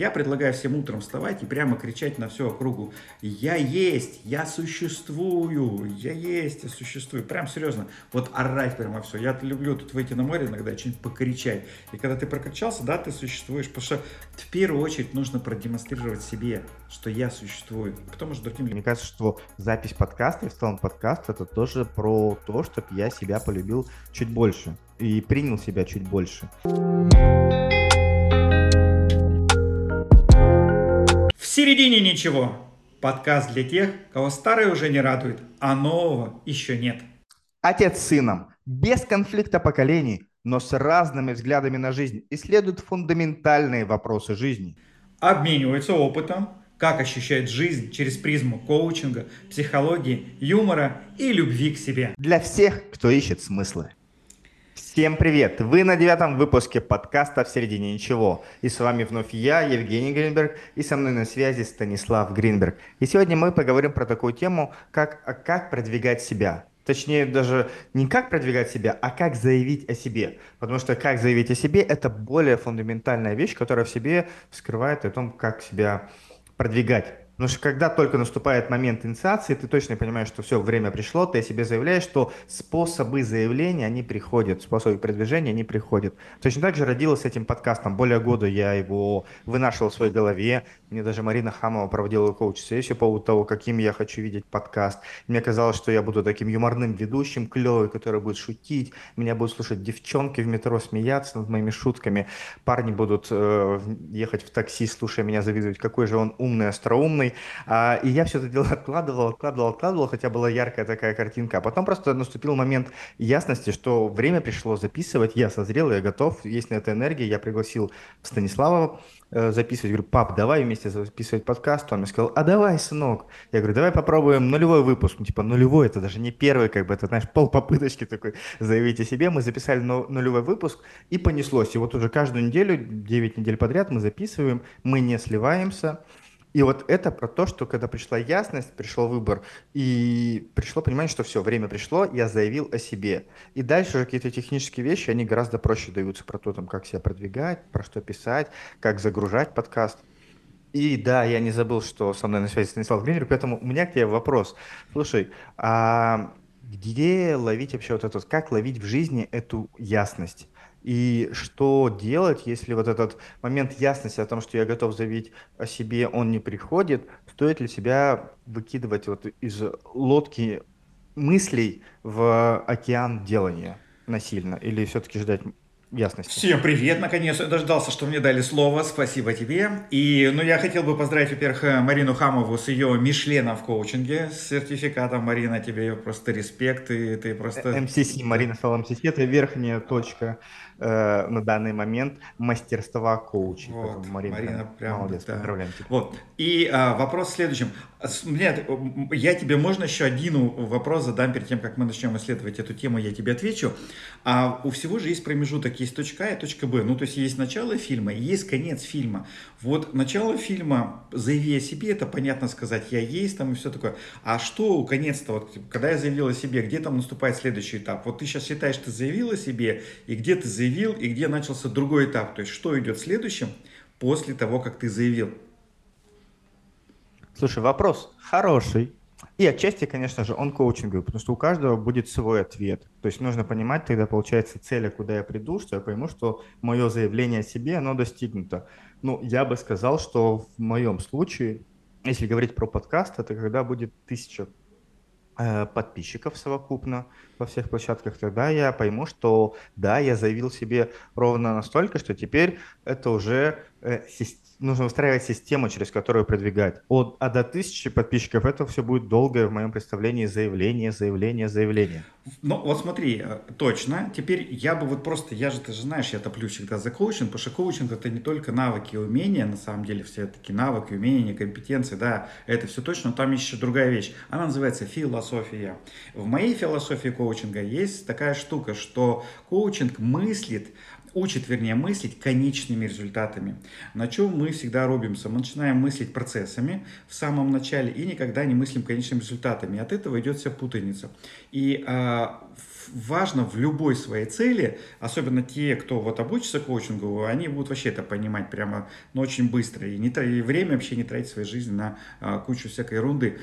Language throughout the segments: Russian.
Я предлагаю всем утром вставать и прямо кричать на всю округу: «Я есть! Я существую! Я есть! Я существую!» Прям серьезно. Вот орать прямо все. Я люблю тут выйти на море иногда, что-нибудь покричать. И когда ты прокричался, да, ты существуешь. Потому что в первую очередь нужно продемонстрировать себе, что я существую. Потому что другим... Мне кажется, что запись подкаста и в целом подкаст — это тоже про то, чтобы я себя полюбил чуть больше и принял себя чуть больше. В середине ничего. Подкаст для тех, кого старое уже не радует, а нового еще нет. Отец с сыном, без конфликта поколений, но с разными взглядами на жизнь, исследуют фундаментальные вопросы жизни. Обмениваются опытом, как ощущают жизнь через призму коучинга, психологии, юмора и любви к себе. Для всех, кто ищет смыслы. Всем привет! Вы на 9 выпуске подкаста «В середине ничего». И с вами вновь я, Евгений Гринберг, и со мной на связи Станислав Гринберг. И сегодня мы поговорим про такую тему, как продвигать себя. Точнее, даже не как продвигать себя, а как заявить о себе. Потому что как заявить о себе – это более фундаментальная вещь, которая в себе вскрывает о том, как себя продвигать. Потому что когда только наступает момент инициации, ты точно понимаешь, что все, время пришло, ты о себе заявляешь, что способы заявления, они приходят, способы продвижения, они приходят. Точно так же родилась с этим подкастом. Более года я его вынашивал в своей голове. Мне даже Марина Хамова проводила коуч-сессию по поводу того, каким я хочу видеть подкаст. Мне казалось, что я буду таким юморным ведущим, клевый, который будет шутить. Меня будут слушать девчонки в метро, смеяться над моими шутками. Парни будут ехать в такси, слушая меня, завидовать, какой же он умный, остроумный. И я все это дело откладывал, хотя была яркая такая картинка. А потом просто наступил момент ясности, что время пришло записывать, я созрел, я готов, есть на это энергия. Я пригласил Станислава записывать, говорю: пап, давай вместе записывать подкаст. Он мне сказал: а давай, сынок. Я говорю: давай попробуем нулевой выпуск. Ну, типа нулевой, это даже не первый, как бы, это, знаешь, полпопыточки такой заявить о себе. Мы записали нулевой выпуск, и понеслось. И вот уже каждую неделю, 9 недель подряд мы записываем, мы не сливаемся. И вот это про то, что когда пришла ясность, пришел выбор, и пришло понимание, что все, время пришло, я заявил о себе. И дальше уже какие-то технические вещи, они гораздо проще даются, про то, там, как себя продвигать, про что писать, как загружать подкаст. И да, я не забыл, что со мной на связи Станислав Гринберг, поэтому у меня к тебе вопрос. Слушай, а где ловить вообще вот этот, как ловить в жизни эту ясность? И что делать, если вот этот момент ясности о том, что я готов заявить о себе, он не приходит? Стоит ли себя выкидывать вот из лодки мыслей в океан делания насильно? Или все-таки ждать ясности? Всем привет, наконец-то дождался, что мне дали слово, спасибо тебе. И, ну, я хотел бы поздравить, во-первых, Марину Хамову с ее Мишленом в коучинге, с сертификатом. Марина, тебе просто респект, и ты просто... МСС, Марина стала МСС, это верхняя точка на данный момент мастерства коуча. Вот, Марина прям молодец, да. Поздравляем тебя. Вот. И вопрос в следующем. Нет, я тебе, можно еще один вопрос задам перед тем, как мы начнем исследовать эту тему, я тебе отвечу. У всего же есть промежуток, есть точка А и точка Б. Ну, то есть есть начало фильма, есть конец фильма. Вот начало фильма, заяви о себе, это понятно сказать, я есть там и все такое. А что конец-то, вот, когда я заявил о себе, где там наступает следующий этап? Вот ты сейчас считаешь, ты заявил о себе, и где ты заявил, и где начался другой этап? То есть что идет следующим после того, как ты заявил? Слушай, вопрос хороший. И отчасти, конечно же, он коучинговый, потому что у каждого будет свой ответ. То есть нужно понимать тогда, получается, цель, куда я приду, что я пойму, что мое заявление о себе, оно достигнуто. Ну, я бы сказал, что в моем случае, если говорить про подкаст, это когда будет 1000 подписчиков совокупно во всех площадках, тогда я пойму, что да, я заявил себе ровно настолько, что теперь это уже нужно выстраивать систему, через которую продвигать. А до 1000 подписчиков это все будет долгое в моем представлении заявление. Ну вот смотри, точно. Теперь я бы вот просто, ты же знаешь, я топлю всегда за коучинг, потому что коучинг это не только навыки и умения, на самом деле все-таки навыки, умения, компетенции, да, это все точно, но там еще другая вещь. Она называется философия. В моей философии коучинга есть такая штука, что коучинг мыслит учит, вернее, мыслить конечными результатами. На чем мы всегда рубимся? Мы начинаем мыслить процессами в самом начале и никогда не мыслим конечными результатами. От этого идет вся путаница. И важно в любой своей цели, особенно те, кто вот обучится коучингу, они будут вообще это понимать прямо, но очень быстро. И время вообще не тратить своей жизни на кучу всякой ерунды.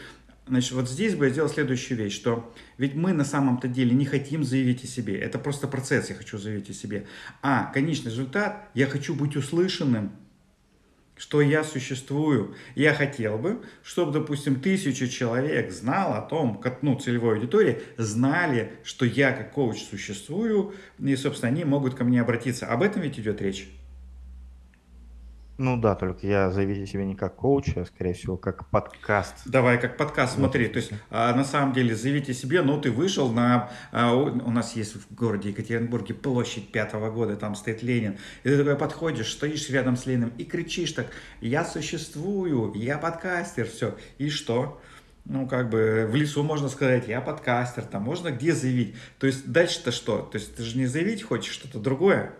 Значит, вот здесь бы я сделал следующую вещь, что ведь мы на самом-то деле не хотим заявить о себе. Это просто процесс, я хочу заявить о себе. А конечный результат, я хочу быть услышанным, что я существую. Я хотел бы, чтобы, допустим, 1000 человек знало о том, как, целевой аудитории, знали, что я как коуч существую, и, собственно, они могут ко мне обратиться. Об этом ведь идет речь. Ну да, только я заявить о себе не как коуч, а, скорее всего, как подкаст. Давай, как подкаст, смотри. То есть, на самом деле, заявить о себе, ты вышел на... У нас есть в городе Екатеринбурге площадь 5-го года, там стоит Ленин. И ты такой подходишь, стоишь рядом с Лениным и кричишь так: «Я существую, я подкастер», все. И что? В лесу можно сказать: «Я подкастер», там можно где заявить. То есть, дальше-то что? То есть, ты же не заявить хочешь, что-то другое?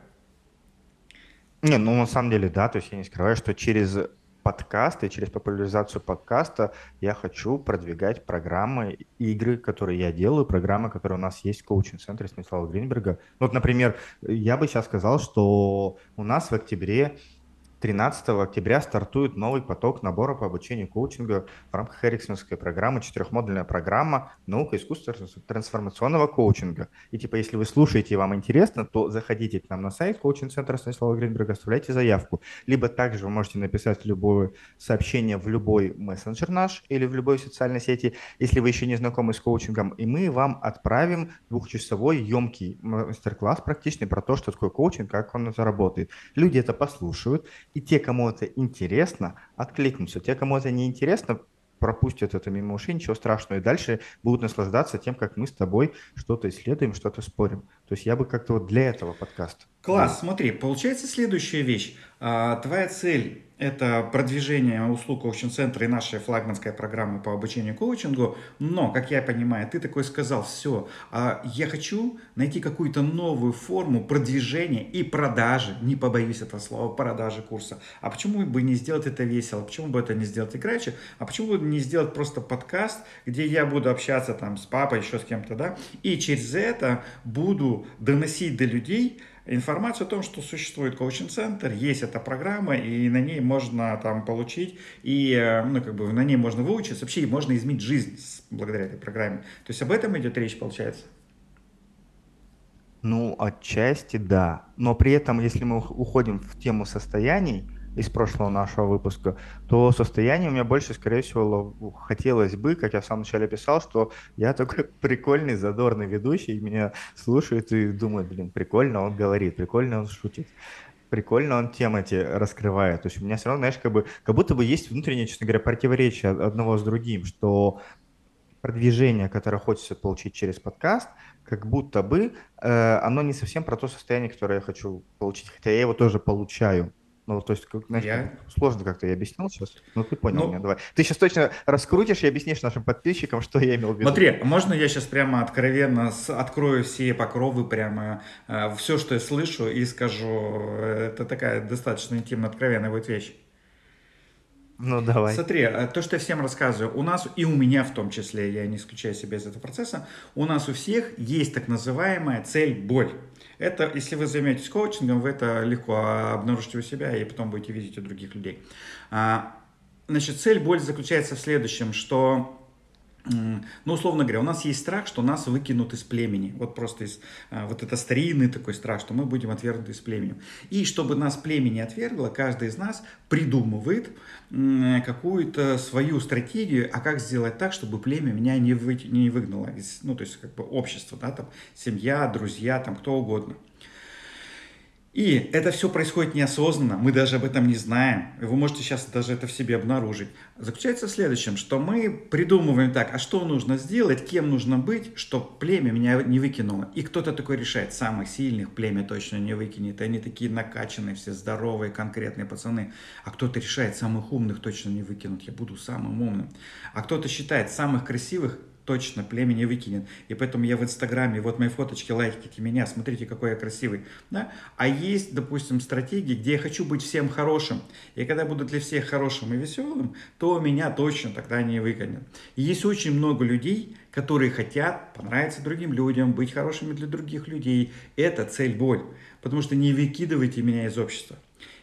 Не, на самом деле, да, то есть я не скрываю, что через подкасты, через популяризацию подкаста я хочу продвигать программы, игры, которые я делаю, программы, которые у нас есть в Коучинг Центре Станислава Гринберга. Например, я бы сейчас сказал, что у нас в октябре, 13 октября стартует новый поток набора по обучению коучинга в рамках Херриксонской программы, 4-модульная программа «Наука и искусство трансформационного коучинга». И если вы слушаете и вам интересно, то заходите к нам на сайт Коучинг Центра Станислава Гринберга, оставляйте заявку. Либо также вы можете написать любое сообщение в любой мессенджер наш или в любой социальной сети, если вы еще не знакомы с коучингом, и мы вам отправим 2-часовой емкий мастер-класс практичный про то, что такое коучинг, как он заработает. Люди это послушают. И те, кому это интересно, откликнутся. Те, кому это неинтересно, пропустят это мимо ушей, ничего страшного. И дальше будут наслаждаться тем, как мы с тобой что-то исследуем, что-то спорим. То есть я бы как-то для этого подкаста. Класс, смотри, получается следующая вещь. Твоя цель – это продвижение услуг коучинг-центра и нашей флагманской программы по обучению коучингу. Но, как я понимаю, ты такой сказал: все, я хочу найти какую-то новую форму продвижения и продажи, не побоюсь этого слова, продажи курса. А почему бы не сделать это весело, почему бы это не сделать играюще, а почему бы не сделать просто подкаст, где я буду общаться там с папой, еще с кем-то, да, и через это буду доносить до людей информацию о том, что существует коучинг-центр, есть эта программа, и на ней можно там получить, и на ней можно выучиться, вообще можно изменить жизнь благодаря этой программе. То есть об этом идет речь, получается? Отчасти да. Но при этом, если мы уходим в тему состояний из прошлого нашего выпуска, то состояние у меня больше, скорее всего, хотелось бы, как я в самом начале писал, что я такой прикольный, задорный ведущий, меня слушает и думает: прикольно он говорит, прикольно он шутит, прикольно он темы эти раскрывает. То есть у меня все равно, как будто бы есть внутреннее, честно говоря, противоречие одного с другим, что продвижение, которое хочется получить через подкаст, как будто бы оно не совсем про то состояние, которое я хочу получить, хотя я его тоже получаю. Сложно как-то я объяснил сейчас, но ты понял меня, давай. Ты сейчас точно раскрутишь и объяснишь нашим подписчикам, что я имел в виду. Смотри, можно я сейчас прямо откровенно открою все покровы, прямо все, что я слышу, и скажу, это такая достаточно интимно откровенная будет вещь. Давай. Смотри, то, что я всем рассказываю, у нас, и у меня в том числе, я не исключаю себя из этого процесса, у нас у всех есть так называемая цель-боль. Это, если вы займетесь коучингом, вы это легко обнаружите у себя и потом будете видеть у других людей. Значит, цель-боль заключается в следующем, что... условно говоря, у нас есть страх, что нас выкинут из племени. Вот просто это старинный такой страх, что мы будем отвергнуты из племени. И чтобы нас племя не отвергло, каждый из нас придумывает какую-то свою стратегию, а как сделать так, чтобы племя меня не выгнало. Общество, да, там, семья, друзья, там, кто угодно. И это все происходит неосознанно, мы даже об этом не знаем. Вы можете сейчас даже это в себе обнаружить. Заключается в следующем, что мы придумываем так: а что нужно сделать, кем нужно быть, чтобы племя меня не выкинуло. И кто-то такой решает: самых сильных племя точно не выкинет, они такие накачанные, все здоровые, конкретные пацаны. А кто-то решает: самых умных точно не выкинут, я буду самым умным. А кто-то считает: самых красивых точно племя не выкинет. И поэтому я в Инстаграме, вот мои фоточки, лайките меня, смотрите, какой я красивый. Да? А есть, допустим, стратегии, где я хочу быть всем хорошим. И когда буду для всех хорошим и веселым, то меня точно тогда не выгонят. И есть очень много людей, которые хотят понравиться другим людям, быть хорошими для других людей. Это цель, боль. Потому что не выкидывайте меня из общества.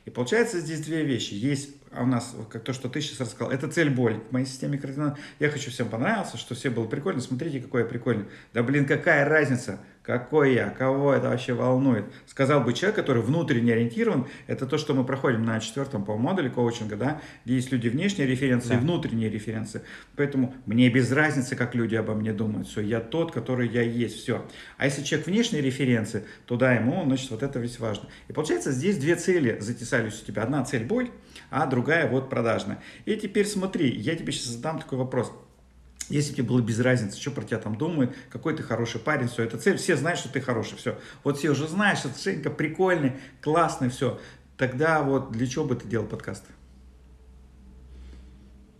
И получается здесь две вещи. Есть у нас, как то, что ты сейчас рассказал, это цель, боль. В моей системе координат я хочу всем понравиться, что все было прикольно. Смотрите, какой я прикольный. Да блин, какая разница, какой я, кого это вообще волнует. Сказал бы человек, который внутренне ориентирован. Это то, что мы проходим на 4-м модуле коучинга, да, где есть люди внешние референции, да, и внутренние референции. Поэтому мне без разницы, как люди обо мне думают. Все, я тот, который я есть, все. А если человек внешние референции, то да, ему, значит, вот это весь важно. И получается, здесь две цели затесались у тебя. Одна цель — боль, а другая вот продажная. И теперь смотри, я тебе сейчас задам такой вопрос. Если тебе было без разницы, что про тебя там думают, какой ты хороший парень, все, это цель, все знают, что ты хороший, все. Вот все уже знают, что ты Женька прикольный, классный, все. Тогда вот для чего бы ты делал подкаст?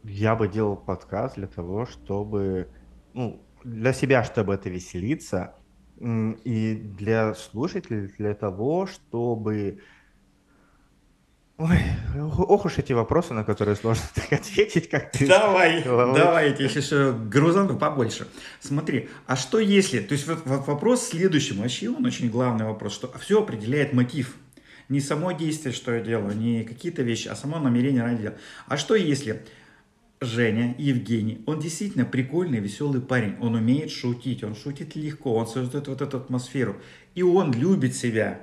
Я бы делал подкаст для того, чтобы, ну, для себя, чтобы это веселиться, и для слушателей, для того, чтобы... Ой, ох уж эти вопросы, на которые сложно так ответить, как ты. Давай, я тебе еще грузанку побольше. Смотри, а что если, то есть вот вопрос следующий, вообще он очень главный вопрос, что все определяет мотив. Не само действие, что я делаю, не какие-то вещи, а само намерение ради дела. А что если Женя, Евгений, он действительно прикольный, веселый парень, он умеет шутить, он шутит легко, он создает вот эту атмосферу, и он любит себя.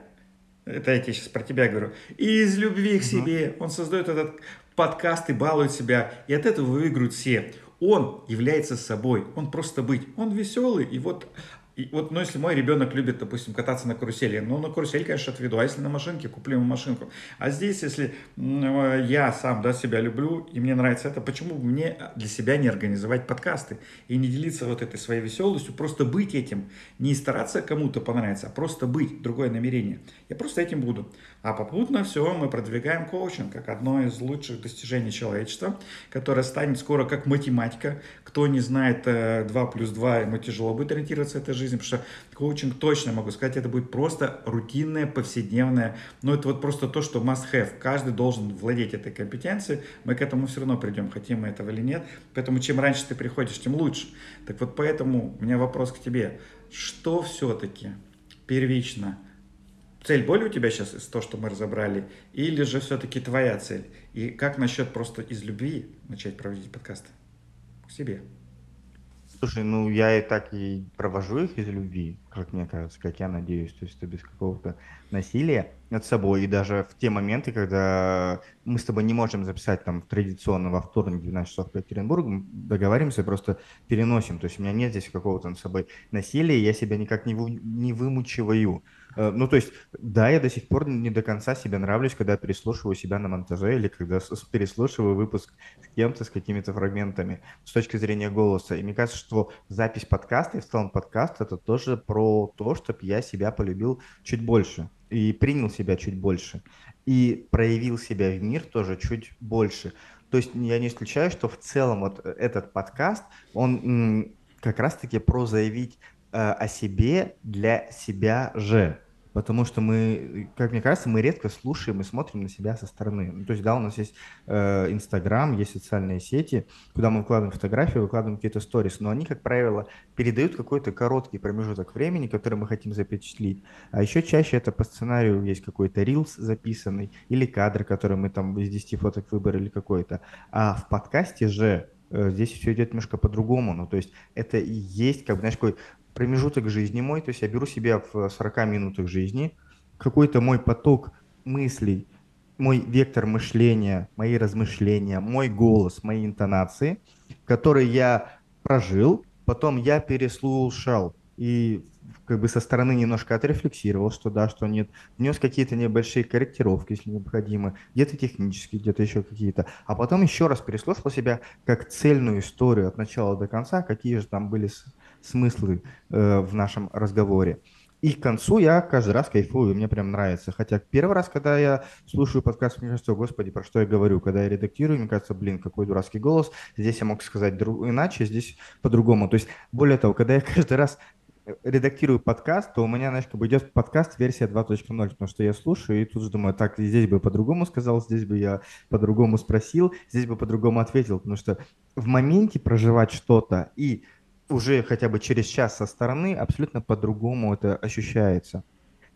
Это я тебе сейчас про тебя говорю. И из любви к себе он создает этот подкаст и балует себя. И от этого выиграют все. Он является собой. Он просто быть. Он веселый. И вот, ну, если мой ребенок любит, допустим, кататься на карусели, ну, на карусель, конечно, отведу. А если на машинке, куплю ему машинку. А здесь, если я сам, да, себя люблю, и мне нравится это, почему мне для себя не организовать подкасты и не делиться вот этой своей веселостью, просто быть этим, не стараться кому-то понравиться, а просто быть, другое намерение. Я просто этим буду. А попутно все, мы продвигаем коучинг как одно из лучших достижений человечества, которое станет скоро как математика. Кто не знает 2 плюс 2, ему тяжело будет ориентироваться в этой жизни, потому что коучинг, точно могу сказать, это будет просто рутинное, повседневное, но это вот просто то, что must have, каждый должен владеть этой компетенцией, мы к этому все равно придем, хотим мы этого или нет, поэтому чем раньше ты приходишь, тем лучше. Так вот поэтому у меня вопрос к тебе, что все-таки первично, цель, боль у тебя сейчас из того, что мы разобрали, или же все-таки твоя цель, и как насчет просто из любви начать проводить подкасты к себе? Слушай, ну я и так и провожу их из любви, как мне кажется, как я надеюсь, то есть это без какого-то насилия над собой. И даже в те моменты, когда мы с тобой не можем записать там традиционно во вторник 12 часов по Екатеринбургу, договариваемся, просто переносим. То есть у меня нет здесь какого-то над собой насилия, я себя никак не вымучиваю. Ну то есть да, я до сих пор не до конца себе нравлюсь, когда переслушиваю себя на монтаже или когда переслушиваю выпуск с кем-то, с какими-то фрагментами с точки зрения голоса. И мне кажется, что запись подкаста и в целом подкаст — это тоже про то, чтобы я себя полюбил чуть больше и принял себя чуть больше и проявил себя в мир тоже чуть больше. То есть я не исключаю, что в целом вот этот подкаст, он как раз-таки про заявить о себе для себя же. Потому что мы, как мне кажется, мы редко слушаем и смотрим на себя со стороны. Ну, то есть, да, у нас есть Инстаграм, есть социальные сети, куда мы выкладываем фотографии, выкладываем какие-то сторис, но они, как правило, передают какой-то короткий промежуток времени, который мы хотим запечатлеть. А еще чаще это по сценарию есть какой-то рилс записанный или кадр, который мы там из 10 фоток выбрали какой-то. А в подкасте же здесь все идет немножко по-другому. Ну, то есть, это и есть, как бы, знаешь, какой... промежуток жизни мой, то есть я беру себя в 40 минутах жизни, какой-то мой поток мыслей, мой вектор мышления, мои размышления, мой голос, мои интонации, которые я прожил, потом я переслушал и как бы со стороны немножко отрефлексировал, что да, что нет, внес какие-то небольшие корректировки, если необходимо, где-то технические, где-то еще какие-то, а потом еще раз переслушал себя как цельную историю от начала до конца, какие же там были смыслы в нашем разговоре. И к концу я каждый раз кайфую, мне прям нравится. Хотя первый раз, когда я слушаю подкаст, мне кажется, господи, про что я говорю. Когда я редактирую, мне кажется, блин, какой дурацкий голос. Здесь я мог сказать иначе, здесь по-другому. То есть, более того, когда я каждый раз редактирую подкаст, то у меня, знаешь, как бы идет подкаст версия 2.0, потому что я слушаю и тут же думаю, так, здесь бы я по-другому сказал, здесь бы я по-другому спросил, здесь бы по-другому ответил, потому что в моменте проживать что-то и уже хотя бы через час со стороны абсолютно по-другому это ощущается.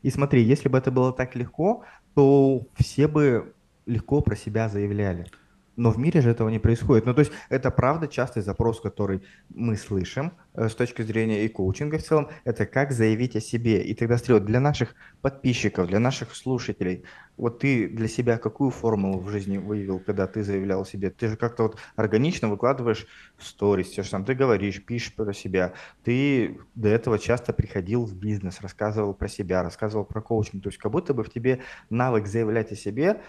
И смотри, если бы это было так легко, то все бы легко про себя заявляли. Но в мире же этого не происходит. Ну, то есть это правда частый запрос, который мы слышим с точки зрения и коучинга в целом, это как заявить о себе. И тогда, Стрелок, для наших подписчиков, для наших слушателей, вот ты для себя какую формулу в жизни выявил, когда ты заявлял о себе? Ты же как-то вот органично выкладываешь в сторис, все же там, ты говоришь, пишешь про себя. Ты до этого часто приходил в бизнес, рассказывал про себя, рассказывал про коучинг. То есть как будто бы в тебе навык заявлять о себе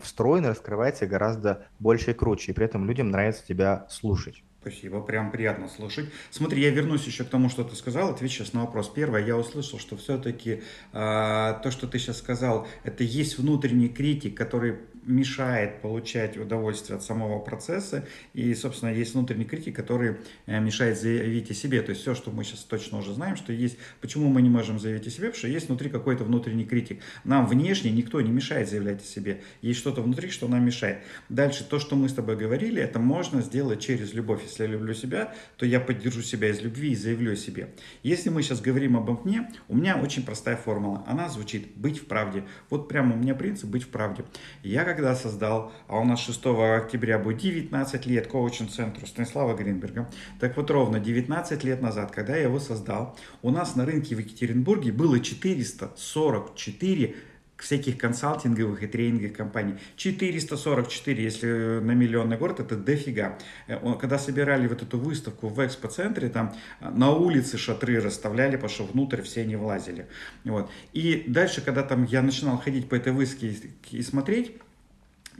встроен, раскрывается гораздо больше и круче. И при этом людям нравится тебя слушать. Спасибо, прям приятно слушать. Смотри, я вернусь еще к тому, что ты сказал, отвечу сейчас на вопрос. Первое, я услышал, что все-таки то, что ты сейчас сказал, это есть внутренний критик, который мешает получать удовольствие от самого процесса, и, собственно, есть внутренний критик, который мешает заявить о себе. То есть все, что мы сейчас точно уже знаем, что есть, почему мы не можем заявить о себе, потому что есть внутри какой-то внутренний критик. Нам внешне никто не мешает заявлять о себе. Есть что-то внутри, что нам мешает. Дальше, то, что мы с тобой говорили, это можно сделать через любовь. Если я люблю себя, то я поддержу себя из любви и заявлю о себе. Если мы сейчас говорим обо мне, у меня очень простая формула. Она звучит «быть в правде». Вот прямо у меня принцип «быть в правде». Я когда создал, а у нас 6 октября будет 19 лет Коучинг Центру Станислава Гринберга. Так вот ровно 19 лет назад, когда я его создал, у нас на рынке в Екатеринбурге было 444 всяких консалтинговых и тренинговых компаний. 444, если на миллионный город, это дофига. Когда собирали вот эту выставку в экспоцентре, там на улице шатры расставляли, потому что внутрь все не влазили. Вот. И дальше, когда там я начинал ходить по этой выставке и смотреть,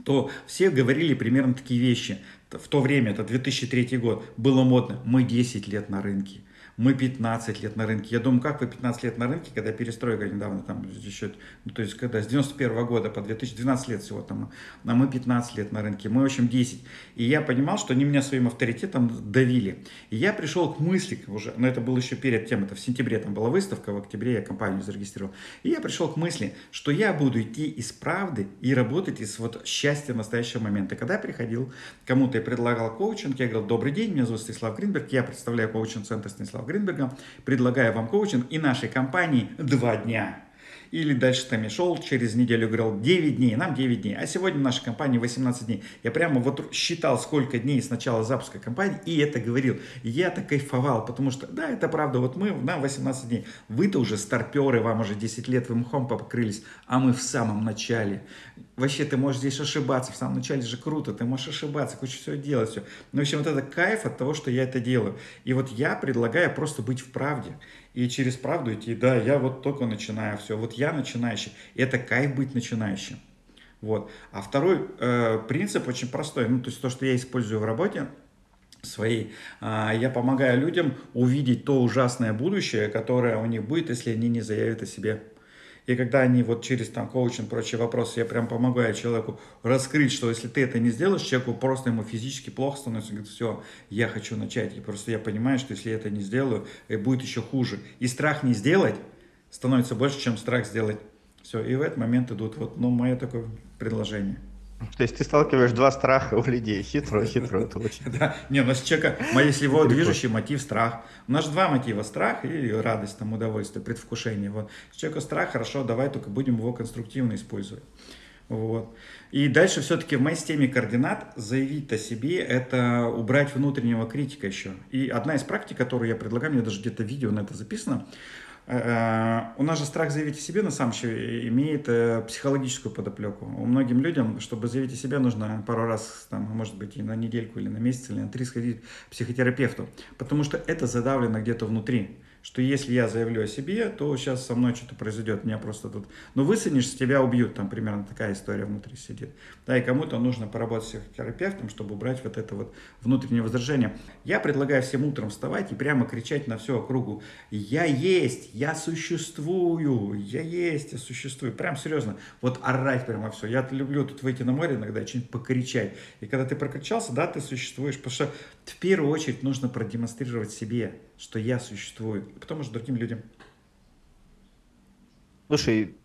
то все говорили примерно такие вещи. В то время, это 2003 год, было модно. Мы 10 лет на рынке. Мы 15 лет на рынке. Я думаю, как вы 15 лет на рынке, когда перестройка недавно, там еще, ну, то есть когда с 91 года по 2012 лет всего там, а мы 15 лет на рынке, мы в общем 10. И я понимал, что они меня своим авторитетом давили. И я пришел к мысли уже, но это было еще перед тем, это в сентябре там была выставка, в октябре я компанию зарегистрировал. И я пришел к мысли, что я буду идти из правды и работать из вот счастья настоящего момента. Когда я приходил, кому-то я предлагал коучинг, я говорил: добрый день, меня зовут Станислав Гринберг, я представляю коучинг-центр Станислава Гринберга, предлагаю вам коучинг и нашей компании 2 дня. Или дальше там я шел, через неделю говорил 9 дней, нам 9 дней. А сегодня в нашей компании 18 дней. Я прямо вот считал, сколько дней с начала запуска компании, и это говорил. Я-то кайфовал, потому что, да, это правда, вот мы, нам 18 дней. Вы-то уже старперы, вам уже 10 лет, вы мхом покрылись, а мы в самом начале. Вообще, ты можешь здесь ошибаться, в самом начале же круто, ты можешь ошибаться, куча всего делать, все. Ну, в общем, вот это кайф от того, что я это делаю. И вот я предлагаю просто быть в правде. И через правду идти, да, я вот только начинаю все, вот я начинающий, это кайф быть начинающим. Вот. А второй принцип очень простой, ну, то есть то, что я использую в работе своей, я помогаю людям увидеть то ужасное будущее, которое у них будет, если они не заявят о себе. И когда они вот через там коучинг, прочие вопросы, я прям помогаю человеку раскрыть, что если ты это не сделаешь, человеку просто ему физически плохо становится. Он говорит: все, я хочу начать. И просто я понимаю, что если я это не сделаю, будет еще хуже. И страх не сделать становится больше, чем страх сделать. Все, и в этот момент идут вот, ну, мое такое предложение. То есть ты сталкиваешь два страха у людей. Хитро, это очень. Да, не, у нас человека, если его движущий мотив — страх. У нас же два мотива: страх и радость, там, удовольствие, предвкушение. Вот. Человеку страх — хорошо, давай только будем его конструктивно использовать. Вот. И дальше все-таки в моей системе координат заявить о себе — это убрать внутреннего критика еще. И одна из практик, которую я предлагаю, мне даже где-то видео на это записано, у нас же страх заявить о себе на самом деле имеет психологическую подоплеку. У многим людям, чтобы заявить о себе, нужно пару раз, там, может быть, и на недельку, или на месяц, или на 3 сходить к психотерапевту, потому что это задавлено где-то внутри. что если я заявлю о себе, то сейчас со мной что-то произойдет, меня просто тут... Ну, высунешься, тебя убьют, там примерно такая история внутри сидит. Да, и кому-то нужно поработать с психотерапевтом, чтобы убрать вот это вот внутреннее возражение. Я предлагаю всем утром вставать и прямо кричать на всю округу: «Я есть! Я существую! Я есть! Я существую!» Прям серьезно, вот орать прямо все. Я люблю тут выйти на море иногда, что-нибудь покричать. И когда ты прокричался, да, ты существуешь, потому что в первую очередь нужно продемонстрировать себе, что я существую, и потом уже другим людям. Слушай,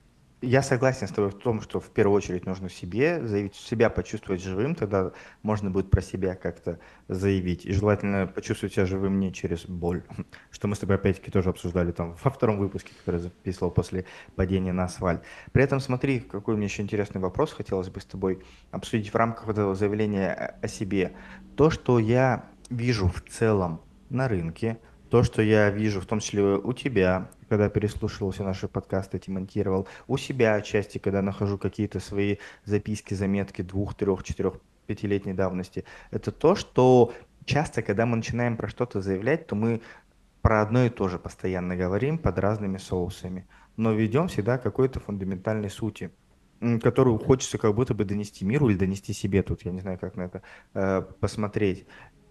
я согласен с тобой в том, что в первую очередь нужно себе заявить, себя почувствовать живым, тогда можно будет про себя как-то заявить. И желательно почувствовать себя живым не через боль, что мы с тобой опять-таки тоже обсуждали там во втором выпуске, который записывал после падения на асфальт. При этом смотри, какой мне еще интересный вопрос хотелось бы с тобой обсудить в рамках этого заявления о себе. То, что я вижу в целом на рынке, то, что я вижу, в том числе у тебя, когда переслушивал все наши подкасты, эти монтировал, у себя отчасти, когда нахожу какие-то свои записки, заметки 2-3-4-5-летней давности, это то, что часто, когда мы начинаем про что-то заявлять, то мы про одно и то же постоянно говорим под разными соусами, но ведем всегда к какой-то фундаментальной сути, которую хочется как будто бы донести миру или донести себе тут, я не знаю, как на это посмотреть.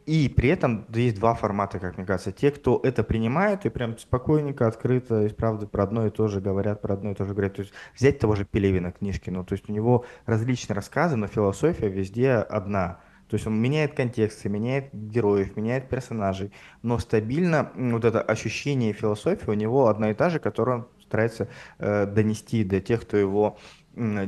И при этом есть два формата, как мне кажется. Те, кто это принимает и прям спокойненько, открыто, и правда про одно и то же говорят, про одно и то же говорят. То есть взять того же Пелевина книжки, ну то есть у него различные рассказы, но философия везде одна. То есть он меняет контексты, меняет героев, меняет персонажей, но стабильно вот это ощущение философии у него одна и та же, которую он старается донести до тех, кто его...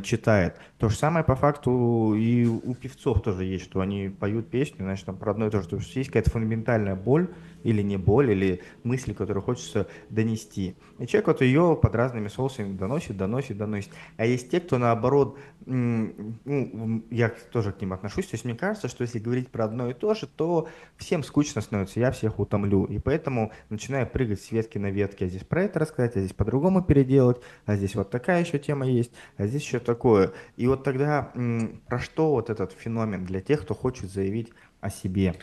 читает. То же самое по факту и у певцов тоже есть, что они поют песню, значит, там про одно и то же, что есть какая-то фундаментальная боль или не боль, или мысль, которую хочется донести. И человек вот ее под разными соусами доносит. А есть те, кто наоборот, ну, я тоже к ним отношусь, то есть мне кажется, что если говорить про одно и то же, то всем скучно становится, я всех утомлю. И поэтому начинаю прыгать с ветки на ветки, а здесь про это рассказать, а здесь по-другому переделать, а здесь вот такая еще тема есть, а здесь еще такое. И вот тогда про что вот этот феномен для тех, кто хочет заявить о себе?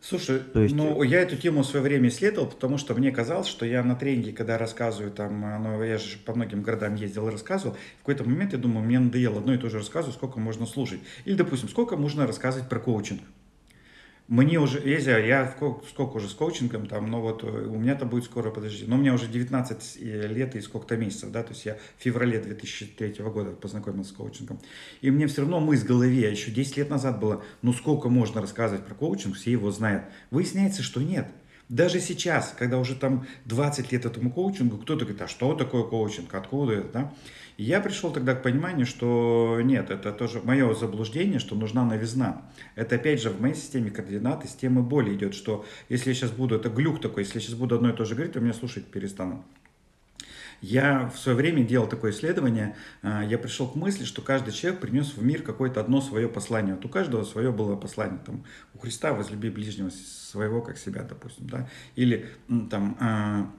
Слушай, ну я эту тему в свое время исследовал, потому что мне казалось, что я на тренинге, когда рассказываю, там, ну я же по многим городам ездил и рассказывал, в какой-то момент я думаю, мне надоело одно и то же рассказывать, сколько можно слушать. Или, допустим, сколько можно рассказывать про коучинг. Мне уже, я сколько уже с коучингом, там, но вот у меня-то будет скоро, подожди, но у меня уже 19 лет и сколько-то месяцев, да, то есть я в феврале 2003 года познакомился с коучингом. И мне все равно мысль в голове, еще 10 лет назад было, ну сколько можно рассказывать про коучинг, все его знают. Выясняется, что нет. Даже сейчас, когда уже там 20 лет этому коучингу, кто-то говорит, а что такое коучинг, откуда это, да? И я пришел тогда к пониманию, что нет, это тоже мое заблуждение, что нужна новизна. Это опять же в моей системе координат, системы боли идет, что если я сейчас буду, это глюк такой, если я сейчас буду одно и то же говорить, то меня слушать перестанут. Я в свое время делал такое исследование, я пришел к мысли, что каждый человек принес в мир какое-то одно свое послание. Вот у каждого свое было послание. Там, у Христа возлюби ближнего своего, как себя, допустим. Да? Или там,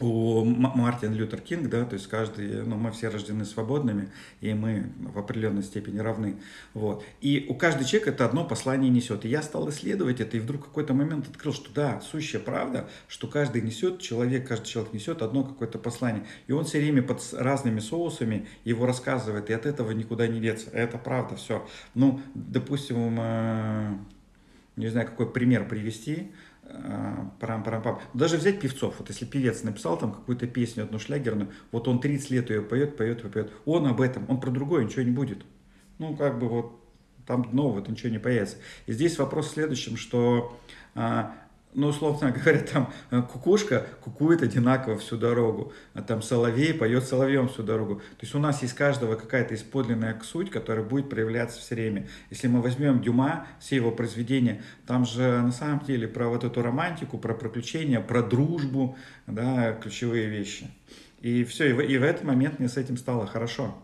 у Мартина Лютер Кинг, да, то есть каждый, ну, мы все рождены свободными, и мы в определенной степени равны. Вот. И у каждого человека это одно послание несет. И я стал исследовать это, и вдруг в какой-то момент открыл, что да, сущая правда, что каждый человек несет одно какое-то послание. И он все время под разными соусами его рассказывает, и от этого никуда не деться. Это правда, все. Ну, допустим, не знаю, какой пример привести. Парам-парам-пам. Даже взять певцов, вот если певец написал там какую-то песню, одну шлягерную, вот он 30 лет ее поет, он об этом, он про другое ничего не будет. Ну, как бы вот там нового-то ничего не появится. И здесь вопрос в следующем, что, ну, условно говоря, там кукушка кукует одинаково всю дорогу, а там соловей поет соловьем всю дорогу. То есть у нас есть каждого какая-то подлинная суть, которая будет проявляться все время. Если мы возьмем Дюма, все его произведения, там же на самом деле про вот эту романтику, про приключения, про дружбу, да, ключевые вещи. И все, и в этот момент мне с этим стало хорошо.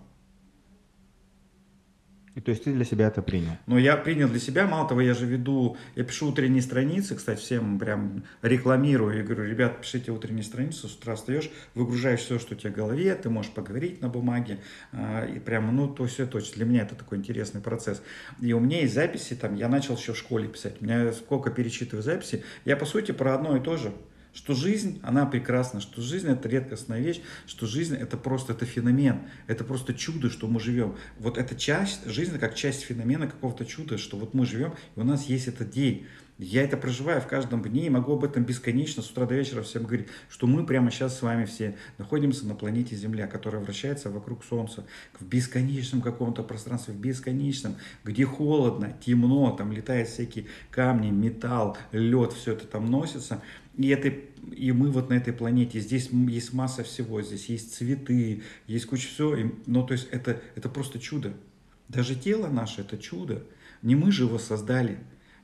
То есть ты для себя это принял? Ну, я принял для себя. Мало того, я пишу утренние страницы, кстати, всем прям рекламирую. Я говорю, ребят, пишите утренние страницы, с утра встаешь, выгружаешь все, что у тебя в голове, ты можешь поговорить на бумаге, и прям, ну, то все точно. Для меня это такой интересный процесс. И у меня есть записи, там, я начал еще в школе писать. У меня сколько перечитываю записи, я, по сути, про одно и то же. Что жизнь, она прекрасна, что жизнь — это редкостная вещь, что жизнь — это просто это феномен, это просто чудо, что мы живем. Вот эта часть жизни как часть феномена какого-то чуда, что вот мы живем, и у нас есть этот день. Я это проживаю в каждом дне и могу об этом бесконечно с утра до вечера всем говорить, что мы прямо сейчас с вами все находимся на планете Земля, которая вращается вокруг Солнца, в бесконечном каком-то пространстве, в бесконечном, где холодно, темно, там летают всякие камни, металл, лед, все это там носится. И мы вот на этой планете, здесь есть масса всего, здесь есть цветы, есть куча всего, ну то есть это просто чудо. Даже тело наше — это чудо, не мы же его создали.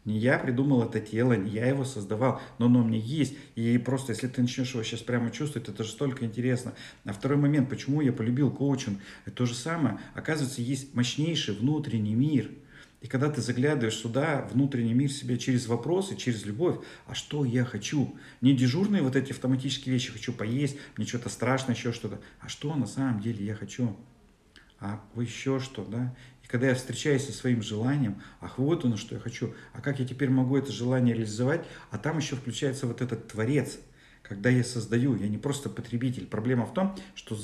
Не я придумал это тело, не я его создавал, но оно у меня есть. И просто, если ты начнешь его сейчас прямо чувствовать, это же столько интересно. А второй момент, почему я полюбил коучинг, это то же самое. Оказывается, есть мощнейший внутренний мир. И когда ты заглядываешь сюда, внутренний мир себя через вопросы, через любовь, а что я хочу? Не дежурные вот эти автоматические вещи, хочу поесть, мне что-то страшно, еще что-то. А что на самом деле я хочу? А еще что, да? И когда я встречаюсь со своим желанием, ах, вот оно, что я хочу, а как я теперь могу это желание реализовать? А там еще включается вот этот творец, когда я создаю, я не просто потребитель. Проблема в том, что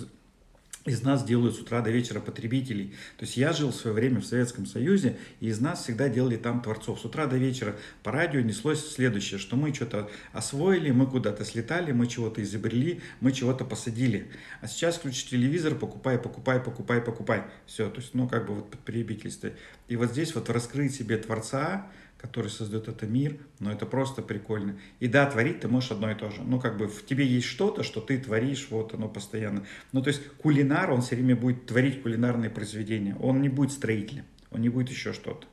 из нас делают с утра до вечера потребителей. То есть я жил в свое время в Советском Союзе, и из нас всегда делали там творцов. С утра до вечера по радио неслось следующее, что мы что-то освоили, мы куда-то слетали, мы чего-то изобрели, мы чего-то посадили. А сейчас включи телевизор, покупай, покупай, покупай, покупай. Все, то есть, ну, как бы вот потребительство. И вот здесь вот раскрыть себе творца, который создает этот мир, но это просто прикольно. И да, творить ты можешь одно и то же. Ну, как бы в тебе есть что-то, что ты творишь, вот оно постоянно. Ну, то есть кулинар, он все время будет творить кулинарные произведения. Он не будет строителем, он не будет еще что-то.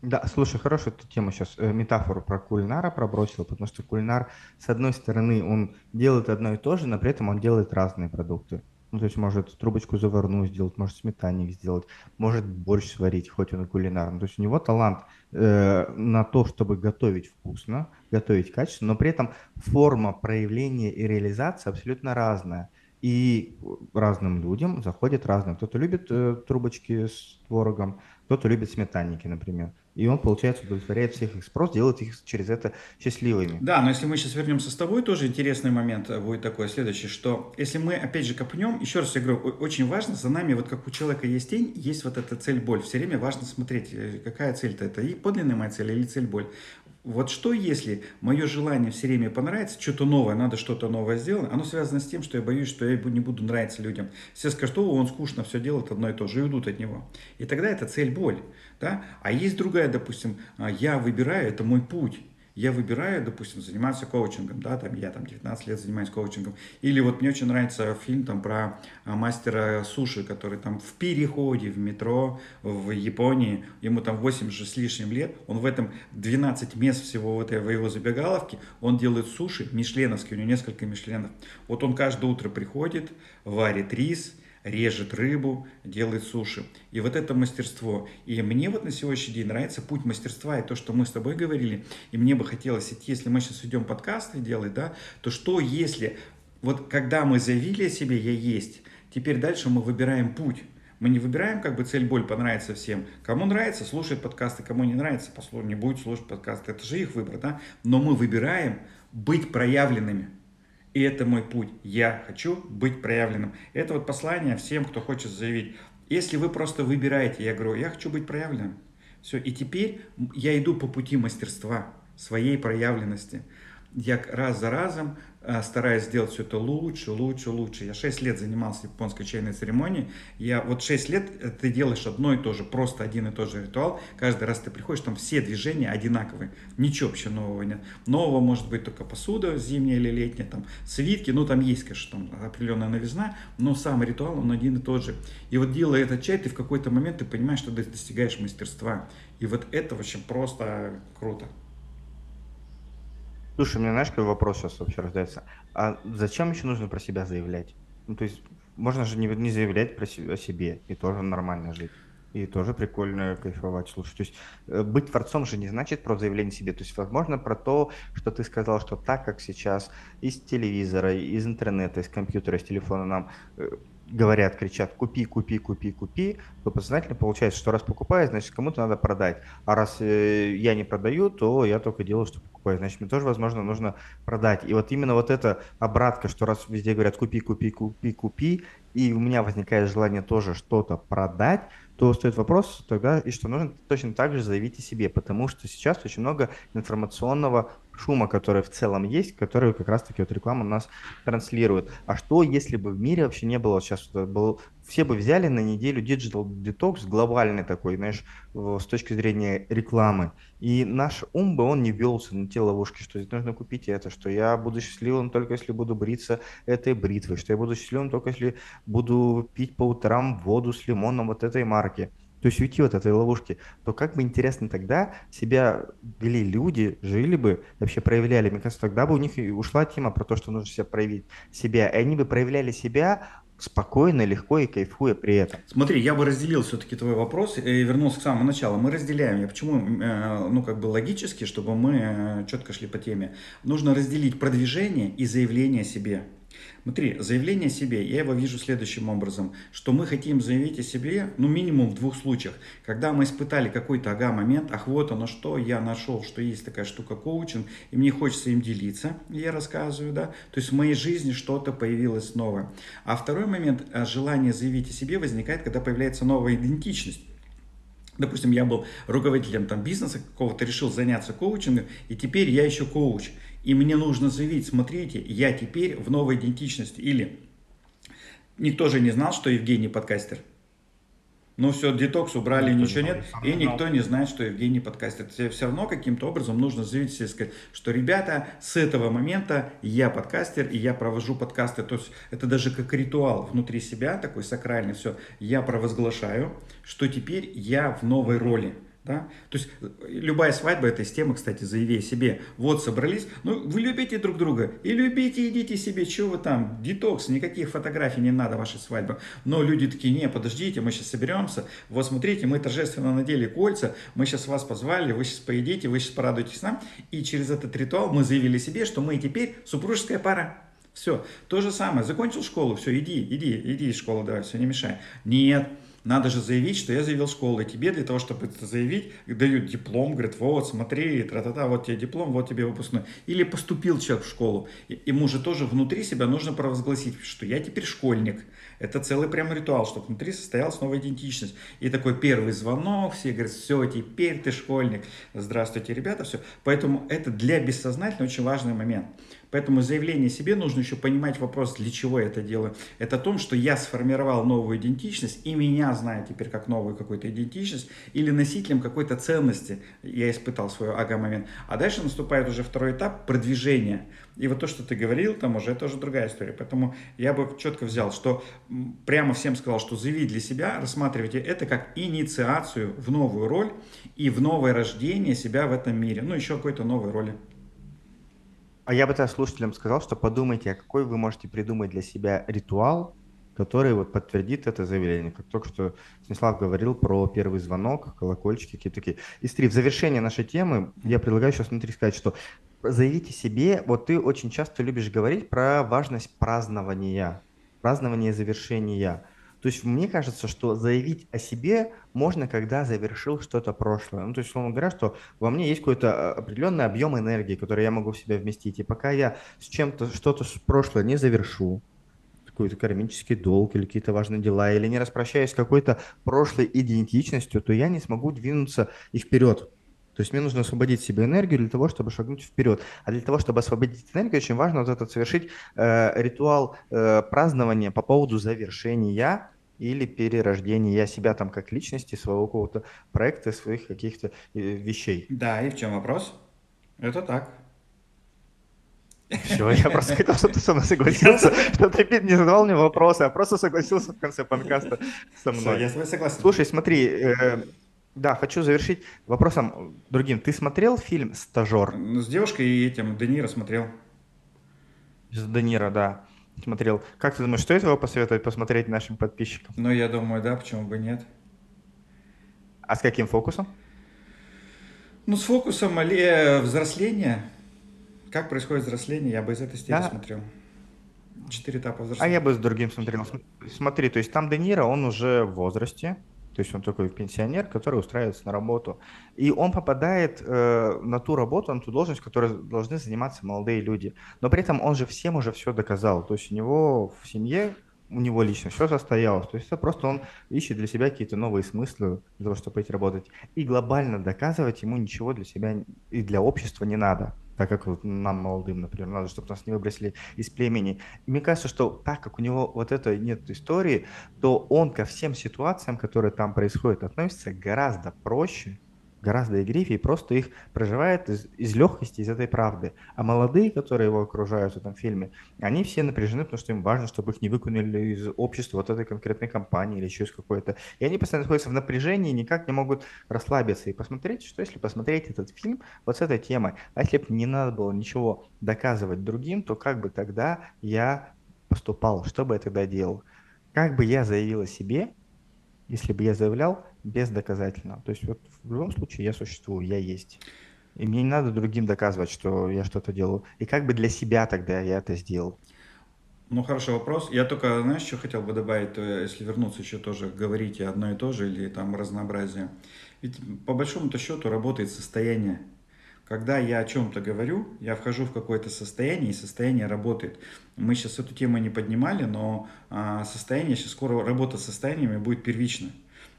Да, слушай, хорошую эту тему сейчас, метафору про кулинара пробросил, потому что кулинар, с одной стороны, он делает одно и то же, но при этом он делает разные продукты. Ну, то есть может трубочку заварную сделать, может сметанник сделать, может борщ сварить, хоть он и кулинарный. То есть у него талант на то, чтобы готовить вкусно, готовить качественно, но при этом форма проявления и реализации абсолютно разная. И разным людям заходит разным. Кто-то любит трубочки с творогом, кто-то любит сметанники, например. И он, получается, удовлетворяет всех их спрос, делает их через это счастливыми. Да, но если мы сейчас вернемся с тобой, тоже интересный момент будет такой следующий, что если мы опять же копнем, еще раз я говорю, очень важно, за нами вот как у человека есть тень, есть вот эта цель-боль. Все время важно смотреть, какая цель-то это, и подлинная моя цель или цель-боль. Вот что если мое желание все время понравится, что-то новое, надо что-то новое сделать, оно связано с тем, что я боюсь, что я не буду нравиться людям. Все скажут, что он скучно все делает одно и то же, и уйдут от него. И тогда это цель-боль. Да? А есть другая, допустим, я выбираю, это мой путь. Я выбираю, допустим, заниматься коучингом, да, там я там 19 лет занимаюсь коучингом. Или вот мне очень нравится фильм там про мастера суши, который там в переходе, в метро, в Японии, ему там 80 с лишним лет, он в этом 12 мест всего вот в его забегаловке, он делает суши мишленовские, у него несколько мишленов. Вот он каждое утро приходит, варит рис, режет рыбу, делает суши. И вот это мастерство. И мне вот на сегодняшний день нравится путь мастерства и то, что мы с тобой говорили. И мне бы хотелось идти, если мы сейчас идем подкасты делать, да, то что если, вот когда мы заявили о себе «я есть», теперь дальше мы выбираем путь. Мы не выбираем как бы цель-боль, понравится всем. Кому нравится, слушает подкасты, кому не нравится, не будет слушать подкасты. Это же их выбор, да. Но мы выбираем быть проявленными. И это мой путь. Я хочу быть проявленным. Это вот послание всем, кто хочет заявить. Если вы просто выбираете, я говорю, я хочу быть проявленным. Все, и теперь я иду по пути мастерства, своей проявленности. Я раз за разом стараюсь сделать все это лучше, лучше, лучше. Я 6 лет занимался японской чайной церемонией. Я вот 6 лет ты делаешь одно и то же, просто один и тот же ритуал. Каждый раз ты приходишь, там все движения одинаковые. Ничего вообще нового нет. Нового может быть только посуда зимняя или летняя, там свитки. Ну там есть, конечно, там определенная новизна, но сам ритуал, он один и тот же. И вот делая этот чай, ты в какой-то момент ты понимаешь, что ты достигаешь мастерства. И вот это вообще просто круто. Слушай, у меня, знаешь, какой вопрос сейчас вообще рождается? А зачем еще нужно про себя заявлять? Ну, то есть можно же не заявлять о себе и тоже нормально жить. И тоже прикольно кайфовать, слушай. То есть быть творцом же не значит про заявление себе. То есть, возможно, про то, что ты сказал, что так, как сейчас из телевизора, из интернета, из компьютера, из телефона нам говорят, кричат «купи, купи, купи, купи», то подсознательно получается, что раз покупаю, значит, кому-то надо продать. А раз я не продаю, то я только делаю, что покупаю. покупать, значит, мне тоже, возможно, нужно продать. И вот именно вот эта обратка, что раз везде говорят купи, и у меня возникает желание тоже что-то продать, то стоит вопрос тогда, и что нужно точно так же заявить о себе, потому что сейчас очень много информационного шума, который в целом есть, который как раз-таки вот реклама нас транслирует. А что, если бы в мире вообще не было, сейчас был, все бы взяли на неделю Digital Detox, глобальный такой, знаешь, с точки зрения рекламы, и наш ум бы он не велся на те ловушки, что здесь нужно купить это, что я буду счастливым только если буду бриться этой бритвой, что я буду счастливым только если буду пить по утрам воду с лимоном вот этой марки. То есть уйти от этой ловушки, то как бы интересно тогда себя вели люди, жили бы, вообще проявляли. Мне кажется, тогда бы у них и ушла тема про то, что нужно себя проявить, себя. И они бы проявляли себя спокойно, легко и кайфуя при этом. Смотри, я бы разделил все-таки твой вопрос и вернулся к самому началу. Мы разделяем. Я почему, ну как бы логически, чтобы мы четко шли по теме. Нужно разделить продвижение и заявление о себе. Смотри, заявление о себе, я его вижу следующим образом, что мы хотим заявить о себе, ну, минимум в двух случаях. Когда мы испытали какой-то момент, ах, вот оно что, я нашел, что есть такая штука коучинг, и мне хочется им делиться, я рассказываю, да, то есть в моей жизни что-то появилось новое. А второй момент, желание заявить о себе возникает, когда появляется новая идентичность. Допустим, я был руководителем там бизнеса какого-то, решил заняться коучингом, и теперь я еще коуч. И мне нужно заявить, смотрите, я теперь в новой идентичности. Или никто же не знал, что Евгений подкастер. Ну все, детокс убрали, ничего нет, и никто не знает, что Евгений подкастер. Тебе все равно каким-то образом нужно заявить себе, сказать, что, ребята, с этого момента я подкастер, и я провожу подкасты. То есть это даже как ритуал внутри себя, такой сакральный, все. Я провозглашаю, что теперь я в новой роли. Да? То есть любая свадьба этой темы, кстати, заяви себе. Вот собрались, ну вы любите друг друга и любите, идите себе, чего вы там, детокс, никаких фотографий не надо вашей свадьбы. Но люди такие, не, подождите, мы сейчас соберемся, вот смотрите, мы торжественно надели кольца, мы сейчас вас позвали, вы сейчас поедите, вы сейчас порадуетесь нам. И через этот ритуал мы заявили себе, что мы теперь супружеская пара. Все, то же самое, закончил школу, все, иди из школы, давай, все, не мешай. Нет. Надо же заявить, что я заявил школу, и тебе для того, чтобы это заявить, дают диплом, говорят, вот, смотри, тра-та-та, вот тебе диплом, вот тебе выпускной. Или поступил человек в школу, ему же тоже внутри себя нужно провозгласить, что я теперь школьник. Это целый прям ритуал, чтобы внутри состоялась новая идентичность. И такой первый звонок, все говорят, все, теперь ты школьник, здравствуйте, ребята, все. Поэтому это для бессознательного очень важный момент. Поэтому заявление себе нужно еще понимать вопрос, для чего я это делаю. Это о том, что я сформировал новую идентичность, и меня знают теперь как новую какую-то идентичность, или носителем какой-то ценности. Я испытал свой ага-момент. А дальше наступает уже второй этап продвижения. И вот то, что ты говорил, там уже, это уже другая история. Поэтому я бы четко взял, что прямо всем сказал, что заявить для себя, рассматривайте это как инициацию в новую роль и в новое рождение себя в этом мире. Ну, еще какой-то новой роли. А я бы тогда слушателям сказал, что подумайте, а какой вы можете придумать для себя ритуал, который вот подтвердит это заявление. Как только что Станислав говорил про первый звонок, колокольчики какие-то такие. Истри, в завершение нашей темы я предлагаю сейчас внутри сказать, что заявите себе, вот ты очень часто любишь говорить про важность празднования, празднование завершения. То есть мне кажется, что заявить о себе можно, когда завершил что-то прошлое. Ну, то есть, условно говоря, что во мне есть какой-то определенный объем энергии, который я могу в себя вместить. И пока я с чем-то, что-то прошлое не завершу, какой-то кармический долг или какие-то важные дела, или не распрощаюсь с какой-то прошлой идентичностью, то я не смогу двинуться и вперед. То есть мне нужно освободить себе энергию для того, чтобы шагнуть вперед. А для того, чтобы освободить энергию, очень важно вот этот совершить ритуал празднования по поводу завершения или перерождения себя там как личности, своего какого-то проекта, своих каких-то вещей. Да, и в чем вопрос? Это так. Все, я просто хотел, чтобы ты со мной согласился, что ты не задавал мне вопросы, а просто согласился в конце подкаста со мной. Все, я с тобой согласен. Слушай, смотри, да, хочу завершить вопросом другим. Ты смотрел фильм «Стажер»? С девушкой и этим, Де Ниро смотрел. С Де Ниро, да. Смотрел. Как ты думаешь, стоит его посоветовать посмотреть нашим подписчикам? Ну, я думаю, да, почему бы нет. А с каким фокусом? Ну, с фокусом взросления. Как происходит взросление, я бы из этой стили смотрел. 4 этапа взросления. А я бы с другим смотрел. Смотри, то есть там Де Ниро, он уже в возрасте. То есть он такой пенсионер, который устраивается на работу. И он попадает на ту работу, на ту должность, которой должны заниматься молодые люди. Но при этом он же всем уже все доказал. То есть у него в семье, у него лично все состоялось. То есть это просто он ищет для себя какие-то новые смыслы для того, чтобы идти работать. И глобально доказывать ему ничего для себя и для общества не надо. Так как вот нам, молодым, например, надо, чтобы нас не выбросили из племени. И мне кажется, что так как у него вот этой нет истории, то он ко всем ситуациям, которые там происходят, относится гораздо проще, гораздо игривее, и просто их проживает из легкости, из этой правды. А молодые, которые его окружают в этом фильме, они все напряжены, потому что им важно, чтобы их не выкинули из общества вот этой конкретной компании или еще из какой-то. И они постоянно находятся в напряжении, никак не могут расслабиться. И посмотреть, что если посмотреть этот фильм вот с этой темой, а если бы не надо было ничего доказывать другим, то как бы тогда я поступал, что бы я тогда делал? Как бы я заявил о себе, если бы я заявлял бездоказательно. То есть вот в любом случае я существую, я есть. И мне не надо другим доказывать, что я что-то делаю. И как бы для себя тогда я это сделал? Ну, хороший вопрос. Я только, знаешь, что хотел бы добавить, если вернуться еще тоже, говорите одно и то же или там разнообразие. Ведь по большому-то счету работает состояние. Когда я о чем-то говорю, я вхожу в какое-то состояние, и состояние работает. Мы сейчас эту тему не поднимали, но состояние сейчас скоро, работа с состояниями будет первична.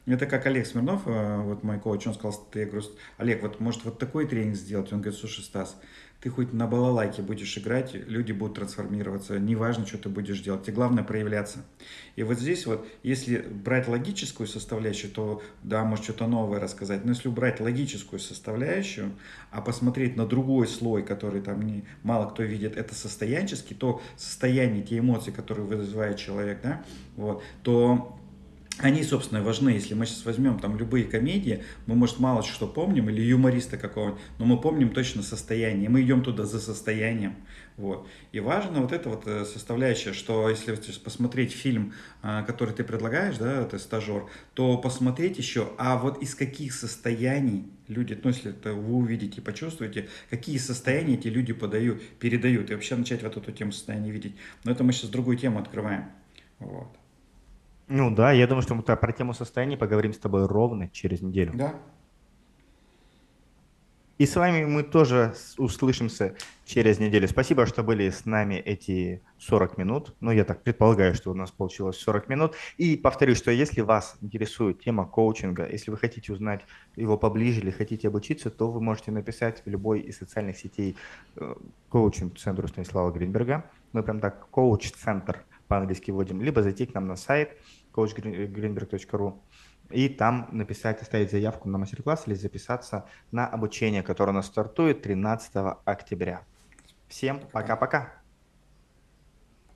Это как Олег Смирнов, вот мой коуч, он сказал, я говорю, Олег, вот может вот такой тренинг сделать? Он говорит, слушай, Стас, ты хоть на балалайке будешь играть, люди будут трансформироваться, неважно, что ты будешь делать, тебе главное проявляться. И вот здесь вот, если брать логическую составляющую, то да, может что-то новое рассказать, но если убрать логическую составляющую, а посмотреть на другой слой, который там мало кто видит, это состоянческий, то состояние, те эмоции, которые вызывает человек, да, вот, то... Они, собственно, важны. Если мы сейчас возьмем там любые комедии, мы, может, мало что помним, или юмориста какого-нибудь, но мы помним точно состояние, мы идем туда за состоянием. Вот. И важно вот эта вот составляющая, что если посмотреть фильм, который ты предлагаешь, да, ты стажер, то посмотреть еще, а вот из каких состояний люди, ну, если это вы увидите, почувствуете, какие состояния эти люди передают, и вообще начать вот эту тему состояния видеть. Но это мы сейчас другую тему открываем. Вот. Ну да, я думаю, что мы про тему состояния поговорим с тобой ровно через неделю. Да. И с вами мы тоже услышимся через неделю. Спасибо, что были с нами эти 40 минут. Ну, я так предполагаю, что у нас получилось 40 минут. И повторюсь, что если вас интересует тема коучинга, если вы хотите узнать его поближе или хотите обучиться, то вы можете написать в любой из социальных сетей коучинг-центру Станислава Гринберга. Мы прям так коуч-центр по-английски вводим, либо зайти к нам на сайт coachgreenberg.ru и там написать, оставить заявку на мастер-класс или записаться на обучение, которое у нас стартует 13 октября. Всем пока-пока!